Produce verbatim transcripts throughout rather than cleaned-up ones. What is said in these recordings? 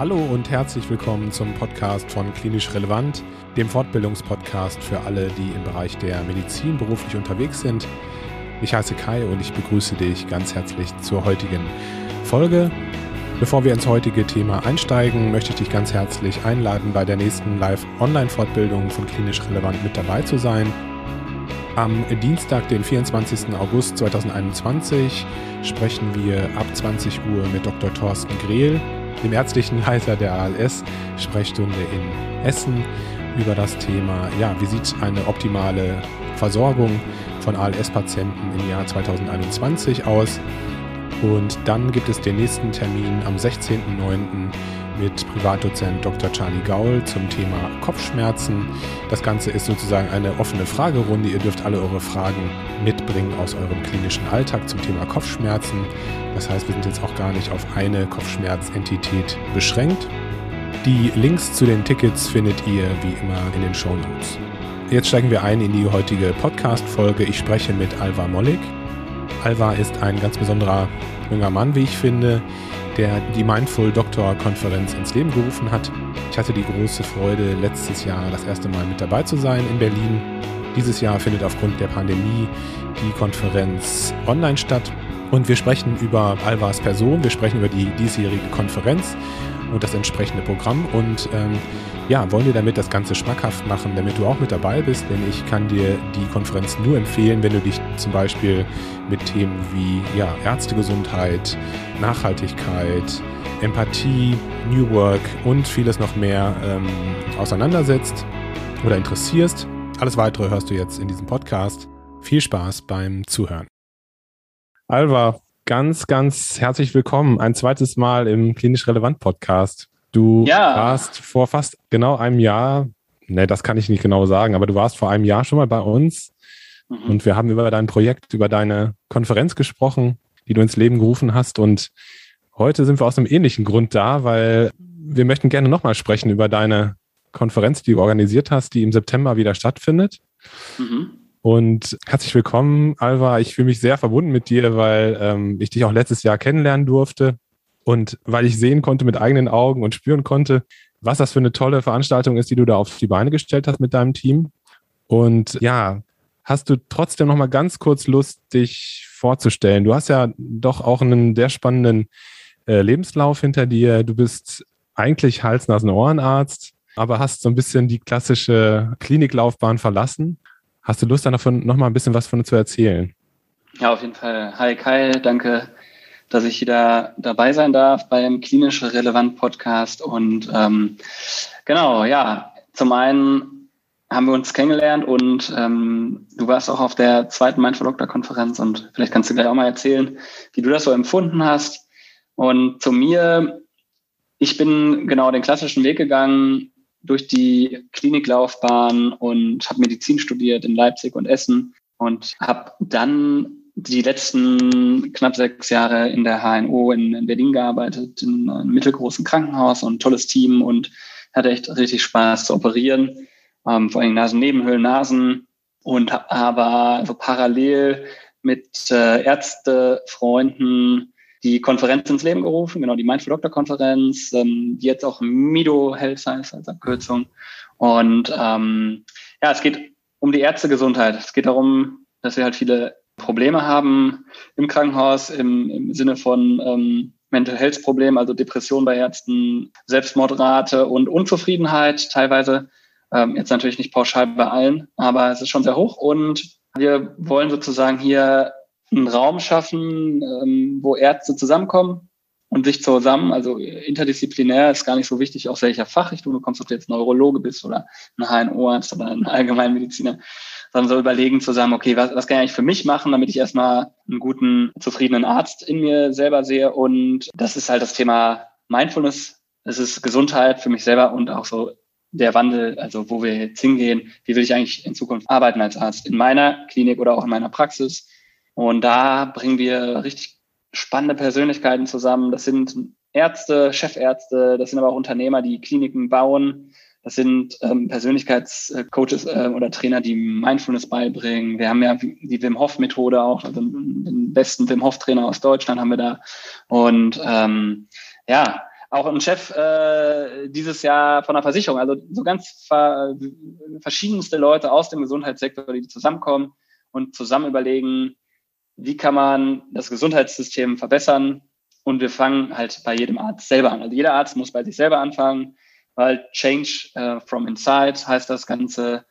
Hallo und herzlich willkommen zum Podcast von Klinisch Relevant, dem Fortbildungspodcast für alle, die im Bereich der Medizin beruflich unterwegs sind. Ich heiße Kai und ich begrüße dich ganz herzlich zur heutigen Folge. Bevor wir ins heutige Thema einsteigen, möchte ich dich ganz herzlich einladen, bei der nächsten Live-Online-Fortbildung von Klinisch Relevant mit dabei zu sein. Am Dienstag, den vierundzwanzigsten August zweitausendeinundzwanzig, sprechen wir ab zwanzig Uhr mit Doktor Thorsten Grehl, dem ärztlichen Leiter der A L S-Sprechstunde in Essen, über das Thema, ja, wie sieht eine optimale Versorgung von A L S-Patienten im Jahr zweitausendeinundzwanzig aus? Und dann gibt es den nächsten Termin am sechzehnten neunten mit Privatdozent Doktor Charlie Gaul zum Thema Kopfschmerzen. Das Ganze ist sozusagen eine offene Fragerunde. Ihr dürft alle eure Fragen mitbringen aus eurem klinischen Alltag zum Thema Kopfschmerzen. Das heißt, wir sind jetzt auch gar nicht auf eine Kopfschmerzentität beschränkt. Die Links zu den Tickets findet ihr wie immer in den Shownotes. Jetzt steigen wir ein in die heutige Podcast-Folge. Ich spreche mit Alvar Mollig. Alvar ist ein ganz besonderer junger Mann, wie ich finde, der die Mindful Doctor Konferenz ins Leben gerufen hat. Ich hatte die große Freude, letztes Jahr das erste Mal mit dabei zu sein in Berlin. Dieses Jahr findet aufgrund der Pandemie die Konferenz online statt. Und wir sprechen über Alvars Person, wir sprechen über die diesjährige Konferenz und das entsprechende Programm. Und ähm, ja, wollen wir damit das Ganze schmackhaft machen, damit du auch mit dabei bist. Denn ich kann dir die Konferenz nur empfehlen, wenn du dich zum Beispiel mit Themen wie ja, Ärztegesundheit, Nachhaltigkeit, Empathie, New Work und vieles noch mehr ähm, auseinandersetzt oder interessierst. Alles Weitere hörst du jetzt in diesem Podcast. Viel Spaß beim Zuhören. Alvar, ganz, ganz herzlich willkommen. Ein zweites Mal im Klinisch Relevant Podcast. Du ja. warst vor fast genau einem Jahr, ne, das kann ich nicht genau sagen, aber du warst vor einem Jahr schon mal bei uns mhm. und wir haben über dein Projekt, über deine Konferenz gesprochen, die du ins Leben gerufen hast. Und heute sind wir aus einem ähnlichen Grund da, weil wir möchten gerne nochmal sprechen über deine Konferenz, die du organisiert hast, die im September wieder stattfindet. Mhm. Und herzlich willkommen, Alvar. Ich fühle mich sehr verbunden mit dir, weil ähm, ich dich auch letztes Jahr kennenlernen durfte und weil ich sehen konnte mit eigenen Augen und spüren konnte, was das für eine tolle Veranstaltung ist, die du da auf die Beine gestellt hast mit deinem Team. Und ja, hast du trotzdem nochmal ganz kurz Lust, dich vorzustellen? Du hast ja doch auch einen sehr spannenden äh, Lebenslauf hinter dir. Du bist eigentlich Hals-Nasen-Ohrenarzt, aber hast so ein bisschen die klassische Kliniklaufbahn verlassen. Hast du Lust, da noch, noch mal ein bisschen was von zu erzählen? Ja, auf jeden Fall. Hi Kai, danke, dass ich wieder dabei sein darf beim Klinisch Relevant Podcast. Und ähm, genau, ja, zum einen haben wir uns kennengelernt und ähm, du warst auch auf der zweiten Mindful Doctor Konferenz und vielleicht kannst du gleich auch mal erzählen, wie du das so empfunden hast. Und zu mir, ich bin genau den klassischen Weg gegangen, durch die Kliniklaufbahn und habe Medizin studiert in Leipzig und Essen und habe dann die letzten knapp sechs Jahre in der H N O in, in Berlin gearbeitet, in einem mittelgroßen Krankenhaus und ein tolles Team und hatte echt richtig Spaß zu operieren, ähm, vor allem Nasennebenhöhlen, Nasen und habe aber so parallel mit äh, Ärztefreunden die Konferenz ins Leben gerufen, genau, die Mindful Doctor Konferenz, ähm, die jetzt auch Mido-Health heißt als Abkürzung. Und ähm, ja, es geht um die Ärztegesundheit. Es geht darum, dass wir halt viele Probleme haben im Krankenhaus, im, im Sinne von ähm, Mental Health Problemen, also Depression bei Ärzten, Selbstmordrate und Unzufriedenheit teilweise. Ähm, jetzt natürlich nicht pauschal bei allen, aber es ist schon sehr hoch. Und wir wollen sozusagen hier einen Raum schaffen, wo Ärzte zusammenkommen und sich zusammen, also interdisziplinär ist gar nicht so wichtig, aus welcher Fachrichtung du kommst, ob du jetzt Neurologe bist oder ein H N O-Arzt oder ein Allgemeinmediziner, sondern so überlegen zusammen, okay, was, was kann ich eigentlich für mich machen, damit ich erstmal einen guten, zufriedenen Arzt in mir selber sehe. Und das ist halt das Thema Mindfulness, es ist Gesundheit für mich selber und auch so der Wandel, also wo wir jetzt hingehen, wie will ich eigentlich in Zukunft arbeiten als Arzt in meiner Klinik oder auch in meiner Praxis. Und da bringen wir richtig spannende Persönlichkeiten zusammen. Das sind Ärzte, Chefärzte, das sind aber auch Unternehmer, die Kliniken bauen. Das sind ähm, Persönlichkeitscoaches äh, oder Trainer, die Mindfulness beibringen. Wir haben ja die Wim Hof Methode auch, also den besten Wim Hof Trainer aus Deutschland haben wir da. Und ähm, ja, auch ein Chef äh, dieses Jahr von einer Versicherung. Also so ganz ver- verschiedenste Leute aus dem Gesundheitssektor, die zusammenkommen und zusammen überlegen, wie kann man das Gesundheitssystem verbessern. Und wir fangen halt bei jedem Arzt selber an. Also jeder Arzt muss bei sich selber anfangen, weil Change äh, from Inside heißt das Ganze.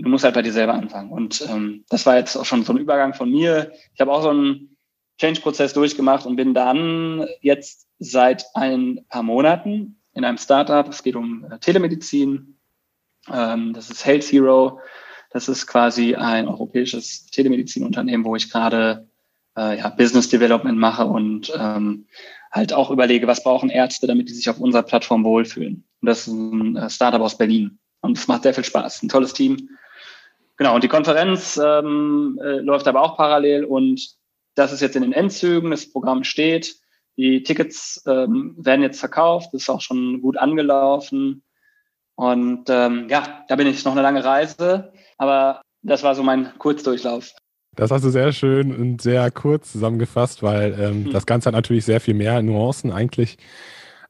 Du musst halt bei dir selber anfangen. Und ähm, das war jetzt auch schon so ein Übergang von mir. Ich habe auch so einen Change-Prozess durchgemacht und bin dann jetzt seit ein paar Monaten in einem Startup. Es geht um Telemedizin. Ähm, das ist Health Hero. Das ist quasi ein europäisches Telemedizinunternehmen, wo ich gerade äh, ja, Business Development mache und ähm, halt auch überlege, was brauchen Ärzte, damit die sich auf unserer Plattform wohlfühlen. Und das ist ein Startup aus Berlin. Und es macht sehr viel Spaß. Ein tolles Team. Genau, und die Konferenz ähm, äh, läuft aber auch parallel. Und das ist jetzt in den Endzügen. Das Programm steht. Die Tickets ähm, werden jetzt verkauft. Das ist auch schon gut angelaufen. Und ähm, ja, da bin ich noch eine lange Reise. Aber das war so mein Kurzdurchlauf. Das hast du sehr schön und sehr kurz zusammengefasst, weil ähm, hm. das Ganze hat natürlich sehr viel mehr Nuancen eigentlich.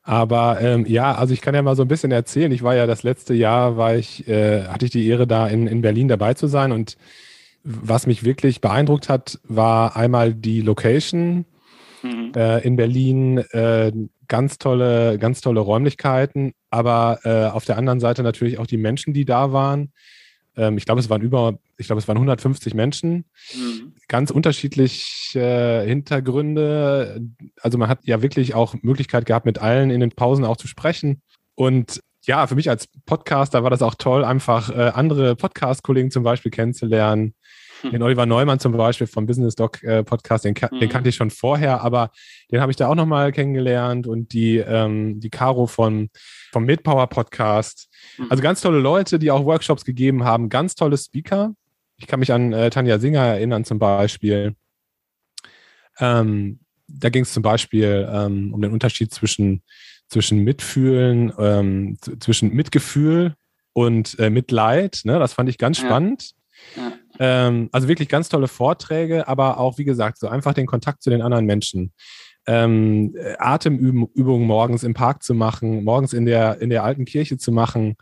Aber ähm, ja, also ich kann ja mal so ein bisschen erzählen. Ich war ja das letzte Jahr, war ich, äh, hatte ich die Ehre, da in, in Berlin dabei zu sein. Und was mich wirklich beeindruckt hat, war einmal die Location mhm. äh, in Berlin. Äh, ganz tolle, ganz tolle Räumlichkeiten. Aber äh, auf der anderen Seite natürlich auch die Menschen, die da waren. Ähm, ich glaube, es waren über, ich glaube, es waren hundertfünfzig Menschen. Mhm. Ganz unterschiedliche äh, Hintergründe. Also man hat ja wirklich auch Möglichkeit gehabt, mit allen in den Pausen auch zu sprechen. Und ja, für mich als Podcaster war das auch toll, einfach äh, andere Podcast-Kollegen zum Beispiel kennenzulernen. Hm. Den Oliver Neumann zum Beispiel vom Business Doc äh, Podcast, den, ka- mhm. den kannte ich schon vorher, aber den habe ich da auch nochmal kennengelernt. Und die, ähm, die Caro von, vom Midpower Podcast. Mhm. Also ganz tolle Leute, die auch Workshops gegeben haben, ganz tolle Speaker. Ich kann mich an äh, Tanja Singer erinnern zum Beispiel. Ähm, da ging es zum Beispiel ähm, um den Unterschied zwischen, zwischen Mitfühlen, ähm, z- zwischen Mitgefühl und äh, Mitleid. Ne? Das fand ich ganz ja. spannend. Ja. Ähm, also wirklich ganz tolle Vorträge, aber auch, wie gesagt, so einfach den Kontakt zu den anderen Menschen. Ähm, Atemübungen morgens im Park zu machen, morgens in der, in der alten Kirche zu machen.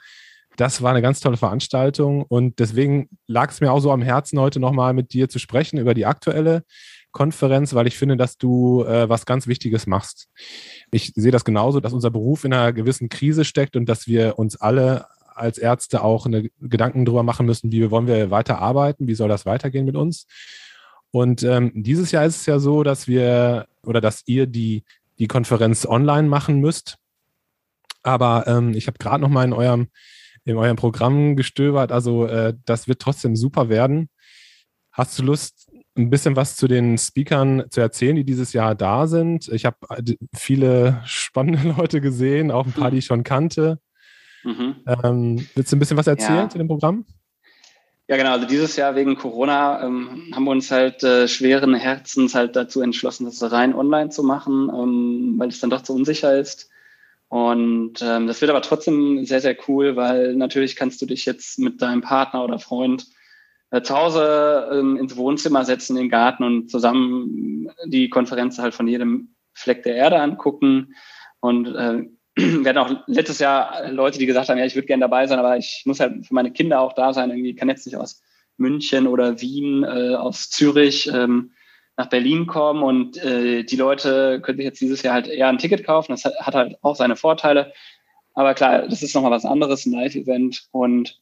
Das war eine ganz tolle Veranstaltung und deswegen lag es mir auch so am Herzen, heute nochmal mit dir zu sprechen über die aktuelle Konferenz, weil ich finde, dass du äh, was ganz Wichtiges machst. Ich sehe das genauso, dass unser Beruf in einer gewissen Krise steckt und dass wir uns alle als Ärzte auch eine Gedanken drüber machen müssen, wie wollen wir weiterarbeiten, wie soll das weitergehen mit uns. Und ähm, dieses Jahr ist es ja so, dass wir oder dass ihr die, die Konferenz online machen müsst. Aber ähm, ich habe gerade nochmal in eurem in eurem Programm gestöbert, also äh, das wird trotzdem super werden. Hast du Lust, ein bisschen was zu den Speakern zu erzählen, die dieses Jahr da sind? Ich habe viele spannende Leute gesehen, auch ein paar, die ich schon kannte. Mhm. Ähm, willst du ein bisschen was erzählen ja. zu dem Programm? Ja, genau. Also dieses Jahr wegen Corona ähm, haben wir uns halt äh, schweren Herzens halt dazu entschlossen, das rein online zu machen, ähm, weil es dann doch zu unsicher ist. Und ähm, das wird aber trotzdem sehr, sehr cool, weil natürlich kannst du dich jetzt mit deinem Partner oder Freund äh, zu Hause ähm, ins Wohnzimmer setzen, in den Garten und zusammen die Konferenz halt von jedem Fleck der Erde angucken. Und äh, wir hatten auch letztes Jahr Leute, die gesagt haben, ja, ich würde gerne dabei sein, aber ich muss halt für meine Kinder auch da sein. Irgendwie kann jetzt nicht aus München oder Wien, äh, aus Zürich ähm, nach Berlin kommen und äh, die Leute können sich jetzt dieses Jahr halt eher ein Ticket kaufen. Das hat, hat halt auch seine Vorteile. Aber klar, das ist nochmal was anderes, ein Live-Event. Und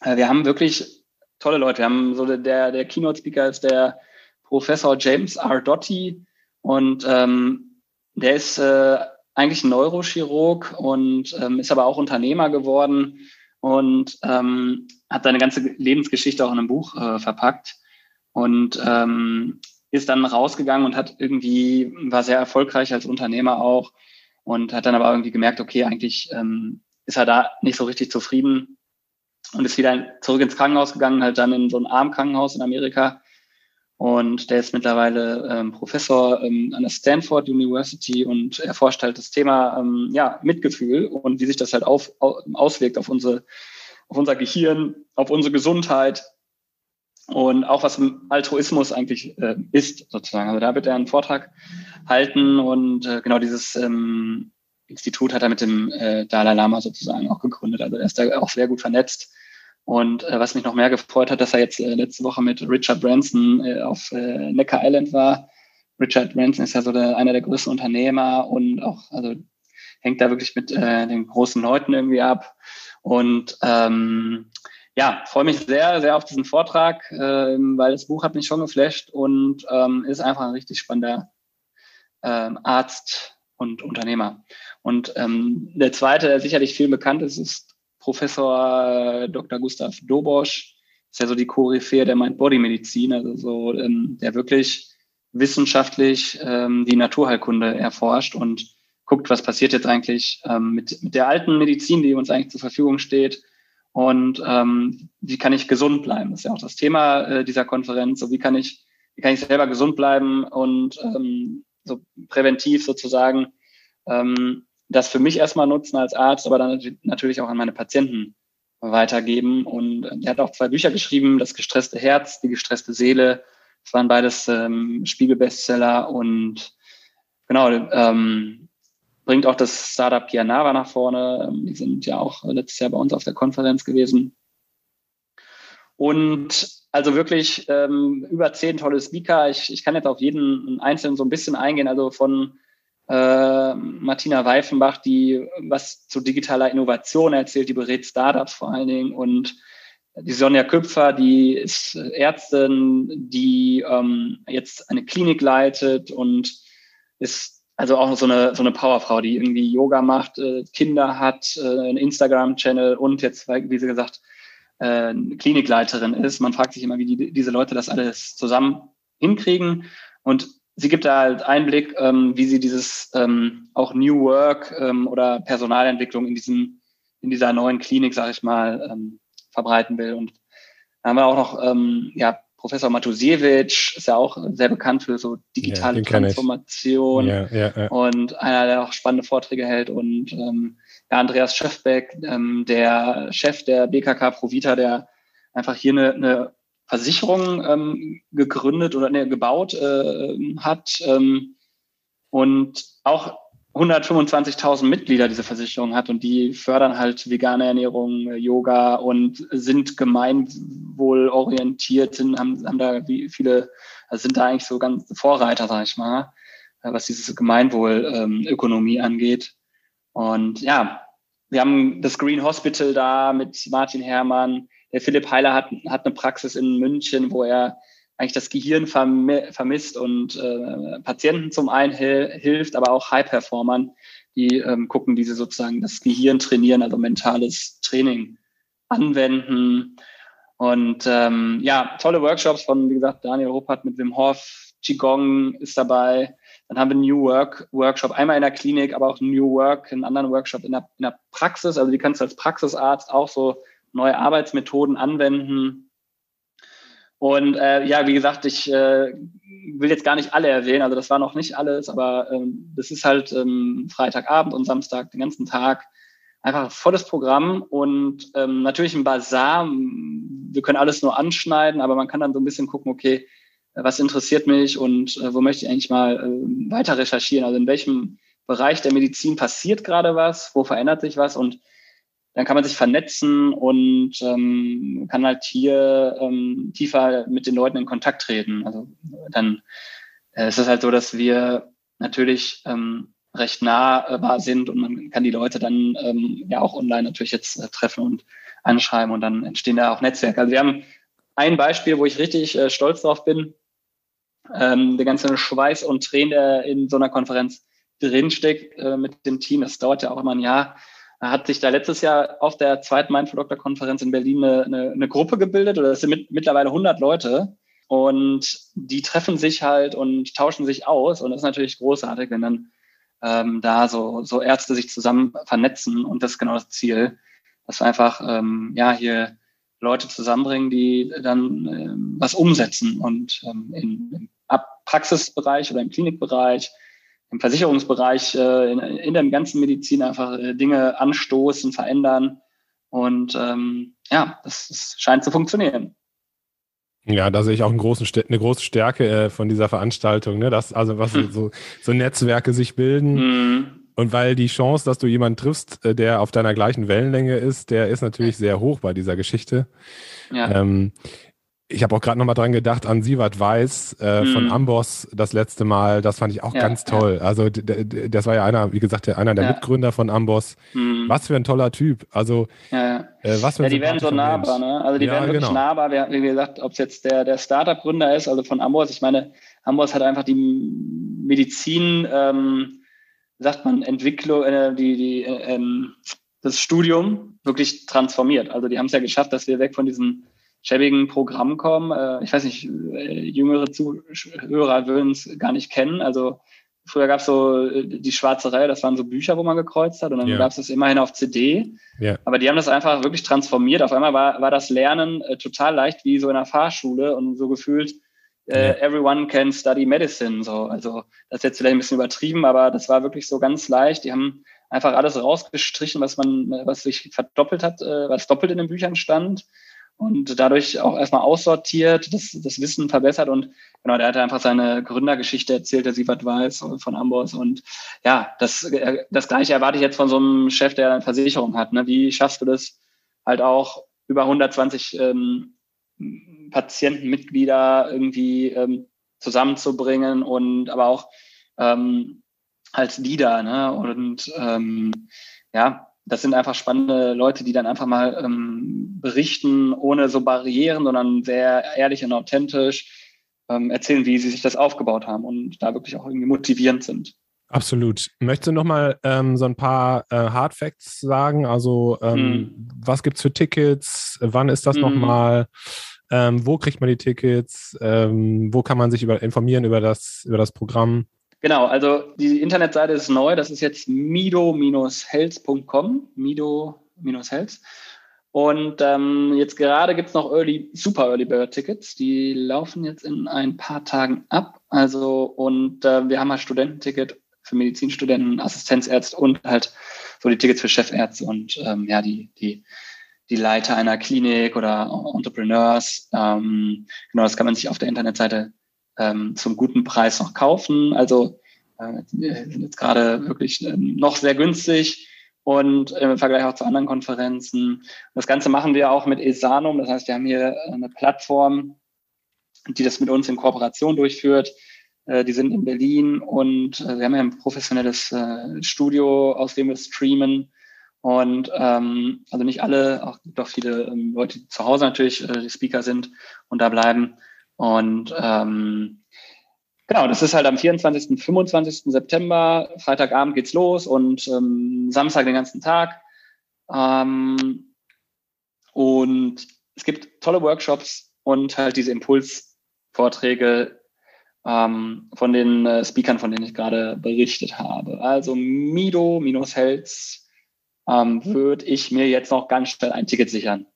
äh, wir haben wirklich tolle Leute. Wir haben so der, der Keynote-Speaker ist der Professor James R. Dotti und ähm, der ist äh, eigentlich ein Neurochirurg und ähm, ist aber auch Unternehmer geworden und ähm, hat seine ganze Lebensgeschichte auch in einem Buch äh, verpackt. Und ähm, ist dann rausgegangen und hat irgendwie, war sehr erfolgreich als Unternehmer auch und hat dann aber irgendwie gemerkt, okay, eigentlich ähm, ist er da nicht so richtig zufrieden und ist wieder zurück ins Krankenhaus gegangen, halt dann in so ein Armkrankenhaus in Amerika. Und der ist mittlerweile ähm, Professor ähm, an der Stanford University und erforscht halt das Thema ähm, ja, Mitgefühl und wie sich das halt auf, auf, auswirkt auf, unsere, auf unser Gehirn, auf unsere Gesundheit. Und auch was Altruismus eigentlich äh, ist, sozusagen. Also da wird er einen Vortrag halten und äh, genau dieses ähm, Institut hat er mit dem äh, Dalai Lama sozusagen auch gegründet. Also er ist da auch sehr gut vernetzt. Und äh, was mich noch mehr gefreut hat, dass er jetzt äh, letzte Woche mit Richard Branson äh, auf äh, Necker Island war. Richard Branson ist ja so der, einer der größten Unternehmer und auch, also hängt da wirklich mit äh, den großen Leuten irgendwie ab. Und ähm, ja, freue mich sehr, sehr auf diesen Vortrag, äh, weil das Buch hat mich schon geflasht und ähm, ist einfach ein richtig spannender äh, Arzt und Unternehmer. Und ähm, der zweite, der sicherlich viel bekannt ist, ist Professor äh, Doktor Gustav Dobosch. Ist ja so die Koryphäe der Mind-Body-Medizin, also so ähm, der wirklich wissenschaftlich ähm, die Naturheilkunde erforscht und guckt, was passiert jetzt eigentlich ähm, mit, mit der alten Medizin, die uns eigentlich zur Verfügung steht, und ähm, wie kann ich gesund bleiben? Das ist ja auch das Thema äh, dieser Konferenz. So, wie kann ich, wie kann ich selber gesund bleiben und ähm, so präventiv sozusagen ähm, das für mich erstmal nutzen als Arzt, aber dann natürlich auch an meine Patienten weitergeben. Und er hat auch zwei Bücher geschrieben, das gestresste Herz, die gestresste Seele. Das waren beides ähm, Spiegel-Bestseller und genau, ähm, bringt auch das Startup Pianara nach vorne. Die sind ja auch letztes Jahr bei uns auf der Konferenz gewesen. Und also wirklich ähm, über zehn tolle Speaker. Ich, ich kann jetzt auf jeden Einzelnen so ein bisschen eingehen. Also von äh, Martina Weifenbach, die was zu digitaler Innovation erzählt, die berät Startups vor allen Dingen. Und die Sonja Küpfer, die ist Ärztin, die ähm, jetzt eine Klinik leitet und ist also auch so eine, so eine Powerfrau, die irgendwie Yoga macht, äh, Kinder hat, äh, einen Instagram-Channel und jetzt, wie sie gesagt, äh, Klinikleiterin ist. Man fragt sich immer, wie die, diese Leute das alles zusammen hinkriegen. Und sie gibt da halt Einblick, ähm, wie sie dieses ähm, auch New Work ähm, oder Personalentwicklung in diesem, in dieser neuen Klinik, sag ich mal, ähm, verbreiten will. Und da haben wir auch noch ähm, ja, Professor Matusiewicz, ist ja auch sehr bekannt für so digitale ja, Transformation ja, ja, ja. und einer, der auch spannende Vorträge hält. Und ähm, ja, Andreas Schöfbeck, ähm, der Chef der B K K Provita, der einfach hier eine, eine Versicherung ähm, gegründet oder ne, gebaut äh, hat ähm, und auch hundertfünfundzwanzigtausend Mitglieder diese Versicherung hat, und die fördern halt vegane Ernährung, Yoga und sind gemeinwohlorientiert, sind, haben, haben da viele, also sind da eigentlich so ganz Vorreiter, sag ich mal, was dieses Gemeinwohlökonomie ähm, angeht. Und ja, wir haben das Green Hospital da mit Martin Herrmann. Der Philipp Heiler hat, hat eine Praxis in München, wo er eigentlich das Gehirn vermisst und äh, Patienten zum einen hil- hilft, aber auch High-Performern, die ähm, gucken, wie sie sozusagen das Gehirn trainieren, also mentales Training anwenden. Und ähm, ja, tolle Workshops von, wie gesagt, Daniel Ruppert mit Wim Hof, Qigong ist dabei. Dann haben wir einen New Work Workshop, einmal in der Klinik, aber auch New Work, einen anderen Workshop in der, in der Praxis. Also die kannst du als Praxisarzt auch so neue Arbeitsmethoden anwenden. Und äh, ja, wie gesagt, ich äh, will jetzt gar nicht alle erwähnen, also das war noch nicht alles, aber ähm, das ist halt ähm, Freitagabend und Samstag den ganzen Tag einfach ein volles Programm und ähm, natürlich ein Basar. Wir können alles nur anschneiden, aber man kann dann so ein bisschen gucken, okay, äh, was interessiert mich und äh, wo möchte ich eigentlich mal äh, weiter recherchieren, also in welchem Bereich der Medizin passiert gerade was, wo verändert sich was, und dann kann man sich vernetzen und ähm, kann halt hier ähm, tiefer mit den Leuten in Kontakt treten. Also dann äh, ist es halt so, dass wir natürlich ähm, recht nah äh, sind und man kann die Leute dann ähm, ja auch online natürlich jetzt äh, treffen und anschreiben, und dann entstehen da auch Netzwerke. Also wir haben ein Beispiel, wo ich richtig äh, stolz drauf bin, ähm, der ganze Schweiß und Tränen, der in so einer Konferenz drinsteckt äh, mit dem Team. Das dauert ja auch immer ein Jahr. Da hat sich da letztes Jahr auf der zweiten Mindful Doctor Konferenz in Berlin eine, eine, eine Gruppe gebildet, oder es sind mit, mittlerweile hundert Leute, und die treffen sich halt und tauschen sich aus, und das ist natürlich großartig, wenn dann ähm, da so, so Ärzte sich zusammen vernetzen, und das ist genau das Ziel, dass wir einfach ähm, ja hier Leute zusammenbringen, die dann ähm, was umsetzen und ähm, in, im Praxisbereich oder im Klinikbereich, im Versicherungsbereich, in, in der ganzen Medizin einfach Dinge anstoßen, verändern. Und ähm, ja, das, das scheint zu funktionieren. Ja, da sehe ich auch einen großen, eine große Stärke von dieser Veranstaltung, ne? Das, also was hm. so, so Netzwerke sich bilden. Hm. Und weil die Chance, dass du jemanden triffst, der auf deiner gleichen Wellenlänge ist, der ist natürlich sehr hoch bei dieser Geschichte. Ja. Ähm, ich habe auch gerade nochmal dran gedacht an Siefert Weiß äh, hm. von Amboss das letzte Mal. Das fand ich auch ja, ganz toll. Ja. Also d- d- das war ja einer, wie gesagt, einer der ja. Mitgründer von Amboss. Hm. Was für ein toller Typ. Also ja, ja. Äh, was für ja, die werden so nahbar, ne? Also die ja, werden wirklich genau. nahbar. Wie gesagt, ob es jetzt der, der Startup-Gründer ist, also von Amboss. Ich meine, Amboss hat einfach die Medizin... Ähm, sagt man, Entwicklung, äh, die, die, äh, ähm, das Studium wirklich transformiert. Also die haben es ja geschafft, dass wir weg von diesem schäbigen Programm kommen. Äh, ich weiß nicht, äh, jüngere Zuhörer würden es gar nicht kennen. Also früher gab es so äh, die schwarze Reihe, das waren so Bücher, wo man gekreuzt hat. Und dann ja. gab es das immerhin auf C D. Ja. Aber die haben das einfach wirklich transformiert. Auf einmal war, war das Lernen äh, total leicht, wie so in einer Fahrschule und so gefühlt, Uh, everyone can study medicine. So. Also das ist jetzt vielleicht ein bisschen übertrieben, aber das war wirklich so ganz leicht. Die haben einfach alles rausgestrichen, was man, was sich verdoppelt hat, was doppelt in den Büchern stand und dadurch auch erstmal aussortiert, das, das Wissen verbessert. Und genau, der hat einfach seine Gründergeschichte erzählt, der Siefert Weiß von Amboss. Und ja, das, das Gleiche erwarte ich jetzt von so einem Chef, der eine Versicherung hat. Ne? Wie schaffst du das halt auch über hundertzwanzig ähm, Patientenmitglieder irgendwie ähm, zusammenzubringen und aber auch ähm, als Leader, ne? Und ähm, ja, das sind einfach spannende Leute, die dann einfach mal ähm, berichten, ohne so Barrieren, sondern sehr ehrlich und authentisch ähm, erzählen, wie sie sich das aufgebaut haben und da wirklich auch irgendwie motivierend sind. Absolut. Möchtest du nochmal ähm, so ein paar äh, Hardfacts sagen? Also ähm, mm. was gibt's für Tickets? Wann ist das mm. nochmal? Ähm, wo kriegt man die Tickets? Ähm, wo kann man sich über, informieren über das, über das Programm? Genau, also die Internetseite ist neu. Das ist jetzt mido dash health dot com. Mido dash health. Und ähm, jetzt gerade gibt es noch Early, Super Early Bird Tickets. Die laufen jetzt in ein paar Tagen ab. Also, und äh, wir haben ein Studententicket für Medizinstudenten, Assistenzärzte und halt so die Tickets für Chefärzte und ähm, ja, die, die, die Leiter einer Klinik oder Entrepreneurs. Ähm, genau, das kann man sich auf der Internetseite ähm, zum guten Preis noch kaufen. Also äh, sind jetzt gerade wirklich äh, noch sehr günstig und äh, im Vergleich auch zu anderen Konferenzen. Das Ganze machen wir auch mit Esanum. Das heißt, wir haben hier eine Plattform, die das mit uns in Kooperation durchführt. Die sind in Berlin und wir haben ja ein professionelles äh, Studio, aus dem wir streamen. Und ähm, also nicht alle, auch gibt auch viele ähm, Leute, die zu Hause natürlich äh, die Speaker sind und da bleiben. Und ähm, genau, das ist halt am vierundzwanzigsten, fünfundzwanzigsten September. Freitagabend geht's los und ähm, Samstag den ganzen Tag. Ähm, und es gibt tolle Workshops und halt diese Impulsvorträge von den äh, Speakern, von denen ich gerade berichtet habe. Also Mido-Health ähm, würde ich mir jetzt noch ganz schnell ein Ticket sichern.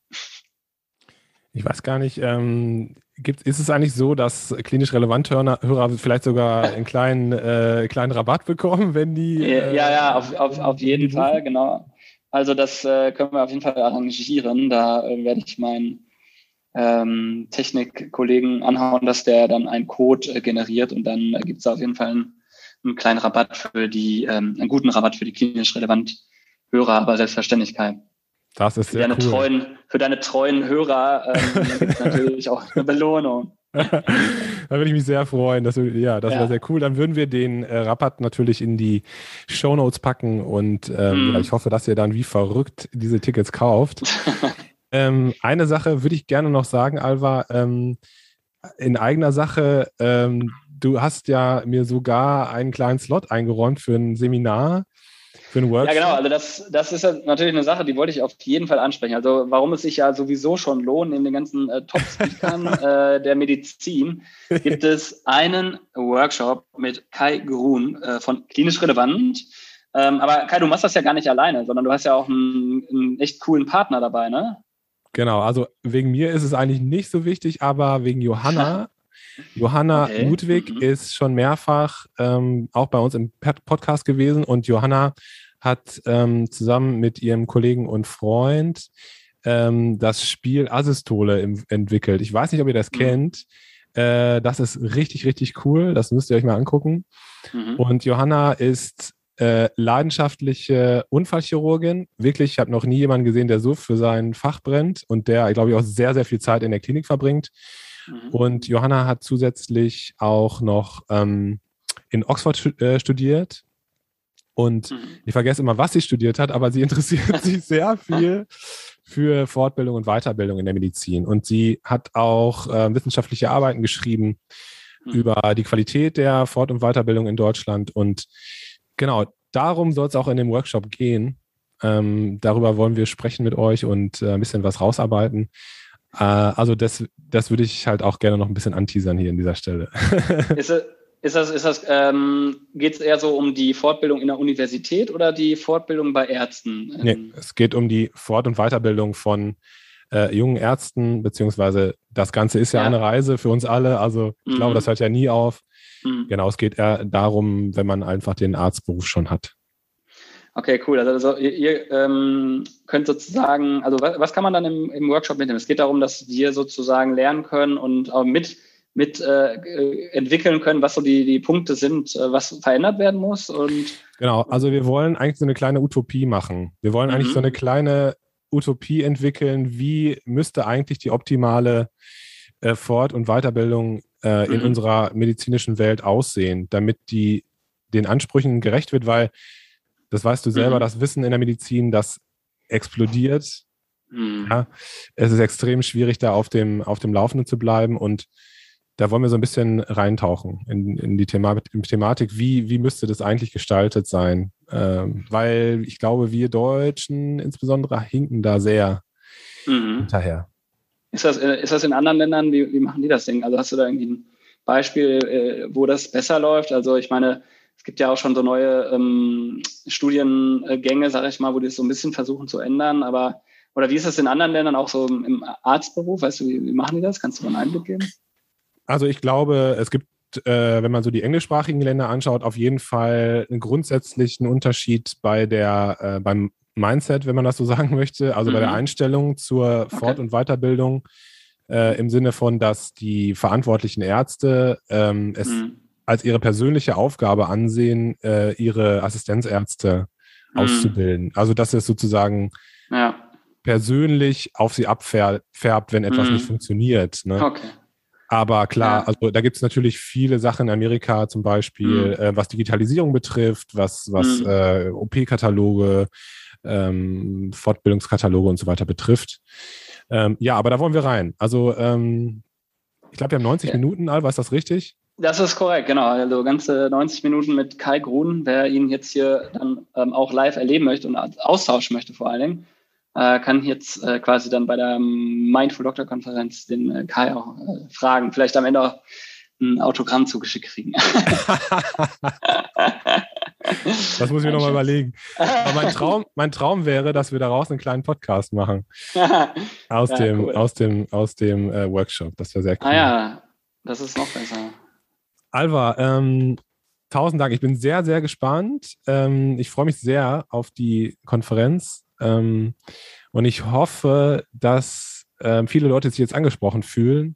Ich weiß gar nicht, ähm, gibt, ist es eigentlich so, dass klinisch relevante Hörer vielleicht sogar einen kleinen, äh, kleinen Rabatt bekommen, wenn die... Äh, ja, ja, auf, auf, auf jeden Fall, genau. Also das äh, können wir auf jeden Fall arrangieren. Da äh, werde ich meinen Ähm, Technikkollegen anhauen, dass der dann einen Code äh, generiert und dann äh, gibt es da auf jeden Fall einen, einen kleinen Rabatt für die, ähm, einen guten Rabatt für die klinisch relevant Hörer, aber selbstverständlich Kai. Das ist für sehr deine cool. treuen, für deine treuen Hörer ähm, gibt es natürlich auch eine Belohnung. Da würde ich mich sehr freuen. Das, ja, das ja. wäre sehr cool. Dann würden wir den äh, Rabatt natürlich in die Shownotes packen und ähm, mm. ja, ich hoffe, dass ihr dann wie verrückt diese Tickets kauft. Ähm, eine Sache würde ich gerne noch sagen, Alvar, ähm, in eigener Sache, ähm, du hast ja mir sogar einen kleinen Slot eingeräumt für ein Seminar, für einen Workshop. Ja genau, also das, das ist ja natürlich eine Sache, die wollte ich auf jeden Fall ansprechen. Also warum es sich ja sowieso schon lohnt, in den ganzen äh, Top-Speakern äh, der Medizin gibt es einen Workshop mit Kai Grun äh, von Klinisch Relevant. Ähm, aber Kai, du machst das ja gar nicht alleine, sondern du hast ja auch einen, einen echt coolen Partner dabei, ne? Genau, also wegen mir ist es eigentlich nicht so wichtig, aber wegen Johanna. Johanna okay. Ludwig mhm. ist schon mehrfach ähm, auch bei uns im Podcast gewesen und Johanna hat ähm, zusammen mit ihrem Kollegen und Freund ähm, das Spiel Asystole im, entwickelt. Ich weiß nicht, ob ihr das mhm. kennt. Äh, das ist richtig, richtig cool. Das müsst ihr euch mal angucken. Mhm. Und Johanna ist äh, leidenschaftliche Unfallchirurgin. Wirklich, ich habe noch nie jemanden gesehen, der so für sein Fach brennt und der, glaube ich, auch sehr, sehr viel Zeit in der Klinik verbringt. Mhm. Und Johanna hat zusätzlich auch noch ähm, in Oxford äh, studiert. Und mhm. ich vergesse immer, was sie studiert hat, aber sie interessiert sich sehr viel für Fortbildung und Weiterbildung in der Medizin. Und sie hat auch äh, wissenschaftliche Arbeiten geschrieben mhm. über die Qualität der Fort- und Weiterbildung in Deutschland. Und genau, darum soll es auch in dem Workshop gehen. Ähm, darüber wollen wir sprechen mit euch und äh, ein bisschen was rausarbeiten. Äh, also das, das würde ich halt auch gerne noch ein bisschen anteasern hier an dieser Stelle. Ist es Ist das, ist das, ähm, geht es eher so um die Fortbildung in der Universität oder die Fortbildung bei Ärzten? Nee, es geht um die Fort- und Weiterbildung von äh, jungen Ärzten, beziehungsweise das Ganze ist ja, ja eine Reise für uns alle, also ich mhm. glaube, das hört ja nie auf. Mhm. Genau, es geht eher darum, wenn man einfach den Arztberuf schon hat. Okay, cool. Also ihr, ihr ähm, könnt sozusagen, also was, was kann man dann im, im Workshop mitnehmen? Es geht darum, dass wir sozusagen lernen können und auch mit mit äh, entwickeln können, was so die, die Punkte sind, äh, was verändert werden muss. Und genau, also wir wollen eigentlich so eine kleine Utopie machen. Wir wollen mhm. eigentlich so eine kleine Utopie entwickeln, wie müsste eigentlich die optimale äh, Fort- und Weiterbildung äh, mhm. in unserer medizinischen Welt aussehen, damit die den Ansprüchen gerecht wird, weil, das weißt du selber, mhm. das Wissen in der Medizin, das explodiert. Mhm. Ja, es ist extrem schwierig, da auf dem, auf dem Laufenden zu bleiben, und da wollen wir so ein bisschen reintauchen in, in die Thema, in Thematik, wie, wie müsste das eigentlich gestaltet sein? Ähm, weil ich glaube, wir Deutschen insbesondere hinken da sehr mhm. hinterher. Ist das, ist das in anderen Ländern, wie, wie machen die das Ding? Also hast du da irgendwie ein Beispiel, wo das besser läuft? Also ich meine, es gibt ja auch schon so neue ähm, Studiengänge, sage ich mal, wo die es so ein bisschen versuchen zu ändern, aber oder wie ist das in anderen Ländern auch so im Arztberuf? Weißt du, wie, wie machen die das? Kannst du mal einen Einblick geben? Also ich glaube, es gibt, äh, wenn man so die englischsprachigen Länder anschaut, auf jeden Fall einen grundsätzlichen Unterschied bei der, äh, beim Mindset, wenn man das so sagen möchte, also mhm. bei der Einstellung zur okay. Fort- und Weiterbildung äh, im Sinne von, dass die verantwortlichen Ärzte ähm, es mhm. als ihre persönliche Aufgabe ansehen, äh, ihre Assistenzärzte mhm. auszubilden. Also dass es sozusagen ja. persönlich auf sie abfärbt, wenn etwas mhm. nicht funktioniert. Ne? Okay. Aber klar, also da gibt es natürlich viele Sachen in Amerika zum Beispiel, mhm. äh, was Digitalisierung betrifft, was, was mhm. äh, O P-Kataloge, ähm, Fortbildungskataloge und so weiter betrifft. Ähm, ja, aber da wollen wir rein. Also ähm, ich glaube, wir haben neunzig ja. Minuten, Alvar, ist das richtig? Das ist korrekt, genau. Also ganze neunzig Minuten mit Kai Grun. Wer ihn jetzt hier dann ähm, auch live erleben möchte und austauschen möchte vor allen Dingen, Äh, kann jetzt äh, quasi dann bei der Mindful Doctor Konferenz den äh, Kai auch äh, fragen. Vielleicht am Ende auch ein Autogramm zugeschickt kriegen. Das muss ich mir nochmal überlegen. Aber mein Traum, mein Traum wäre, dass wir daraus einen kleinen Podcast machen. Aus ja, dem, cool. aus dem, aus dem äh, Workshop. Das wäre sehr cool. Ah ja, das ist noch besser. Alvar, ähm, tausend Dank. Ich bin sehr, sehr gespannt. Ähm, ich freue mich sehr auf die Konferenz. Ähm, und ich hoffe, dass ähm, viele Leute sich jetzt angesprochen fühlen,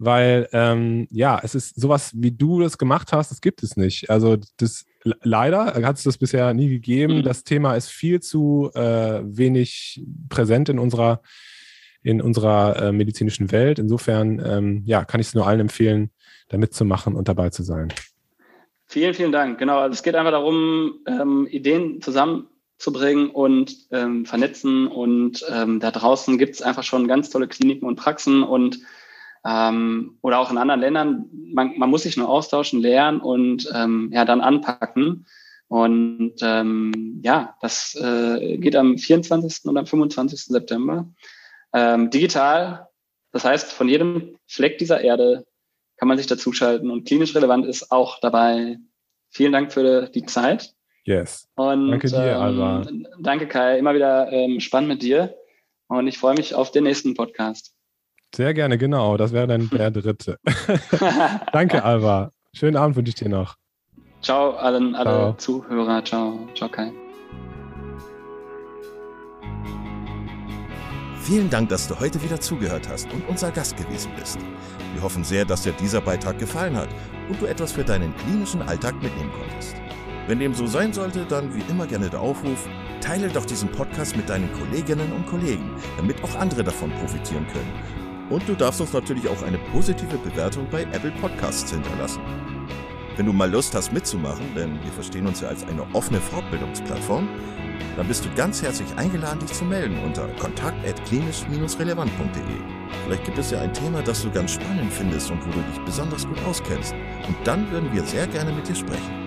weil ähm, ja, es ist sowas, wie du das gemacht hast, das gibt es nicht. Also das leider hat es das bisher nie gegeben. Mhm. Das Thema ist viel zu äh, wenig präsent in unserer, in unserer äh, medizinischen Welt. Insofern ähm, ja, kann ich es nur allen empfehlen, da mitzumachen und dabei zu sein. Vielen, vielen Dank. Genau, also es geht einfach darum, ähm, Ideen zusammen zu bringen und ähm, vernetzen. Und ähm, da draußen gibt es einfach schon ganz tolle Kliniken und Praxen und ähm, oder auch in anderen Ländern. Man, man muss sich nur austauschen, lernen und ähm, ja dann anpacken. Und ähm, ja, das äh, geht am vierundzwanzigsten und am fünfundzwanzigsten September. Ähm, digital, das heißt, von jedem Fleck dieser Erde kann man sich dazuschalten und klinisch relevant ist auch dabei. Vielen Dank für die Zeit. Yes. Und, danke dir, ähm, Alvar. Danke, Kai. Immer wieder ähm, spannend mit dir. Und ich freue mich auf den nächsten Podcast. Sehr gerne, genau. Das wäre dann der dritte. Danke, Alvar. Schönen Abend wünsche ich dir noch. Ciao allen, alle Ciao. Zuhörer. Ciao. Ciao, Kai. Vielen Dank, dass du heute wieder zugehört hast und unser Gast gewesen bist. Wir hoffen sehr, dass dir dieser Beitrag gefallen hat und du etwas für deinen klinischen Alltag mitnehmen konntest. Wenn dem so sein sollte, dann wie immer gerne der Aufruf, teile doch diesen Podcast mit deinen Kolleginnen und Kollegen, damit auch andere davon profitieren können. Und du darfst uns natürlich auch eine positive Bewertung bei Apple Podcasts hinterlassen. Wenn du mal Lust hast mitzumachen, denn wir verstehen uns ja als eine offene Fortbildungsplattform, dann bist du ganz herzlich eingeladen, dich zu melden unter kontakt at klinisch relevant punkt de. Vielleicht gibt es ja ein Thema, das du ganz spannend findest und wo du dich besonders gut auskennst. Und dann würden wir sehr gerne mit dir sprechen.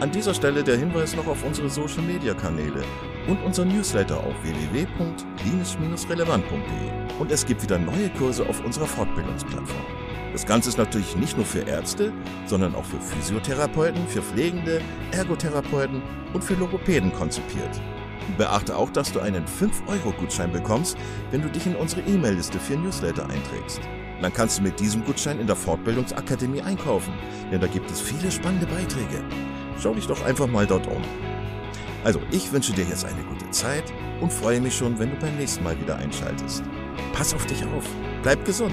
An dieser Stelle der Hinweis noch auf unsere Social-Media-Kanäle und unser Newsletter auf w w w punkt klinisch relevant punkt de. Und es gibt wieder neue Kurse auf unserer Fortbildungsplattform. Das Ganze ist natürlich nicht nur für Ärzte, sondern auch für Physiotherapeuten, für Pflegende, Ergotherapeuten und für Logopäden konzipiert. Beachte auch, dass du einen fünf Euro Gutschein bekommst, wenn du dich in unsere E-Mail-Liste für Newsletter einträgst. Dann kannst du mit diesem Gutschein in der Fortbildungsakademie einkaufen, denn da gibt es viele spannende Beiträge. Schau dich doch einfach mal dort um. Also, ich wünsche dir jetzt eine gute Zeit und freue mich schon, wenn du beim nächsten Mal wieder einschaltest. Pass auf dich auf, bleib gesund.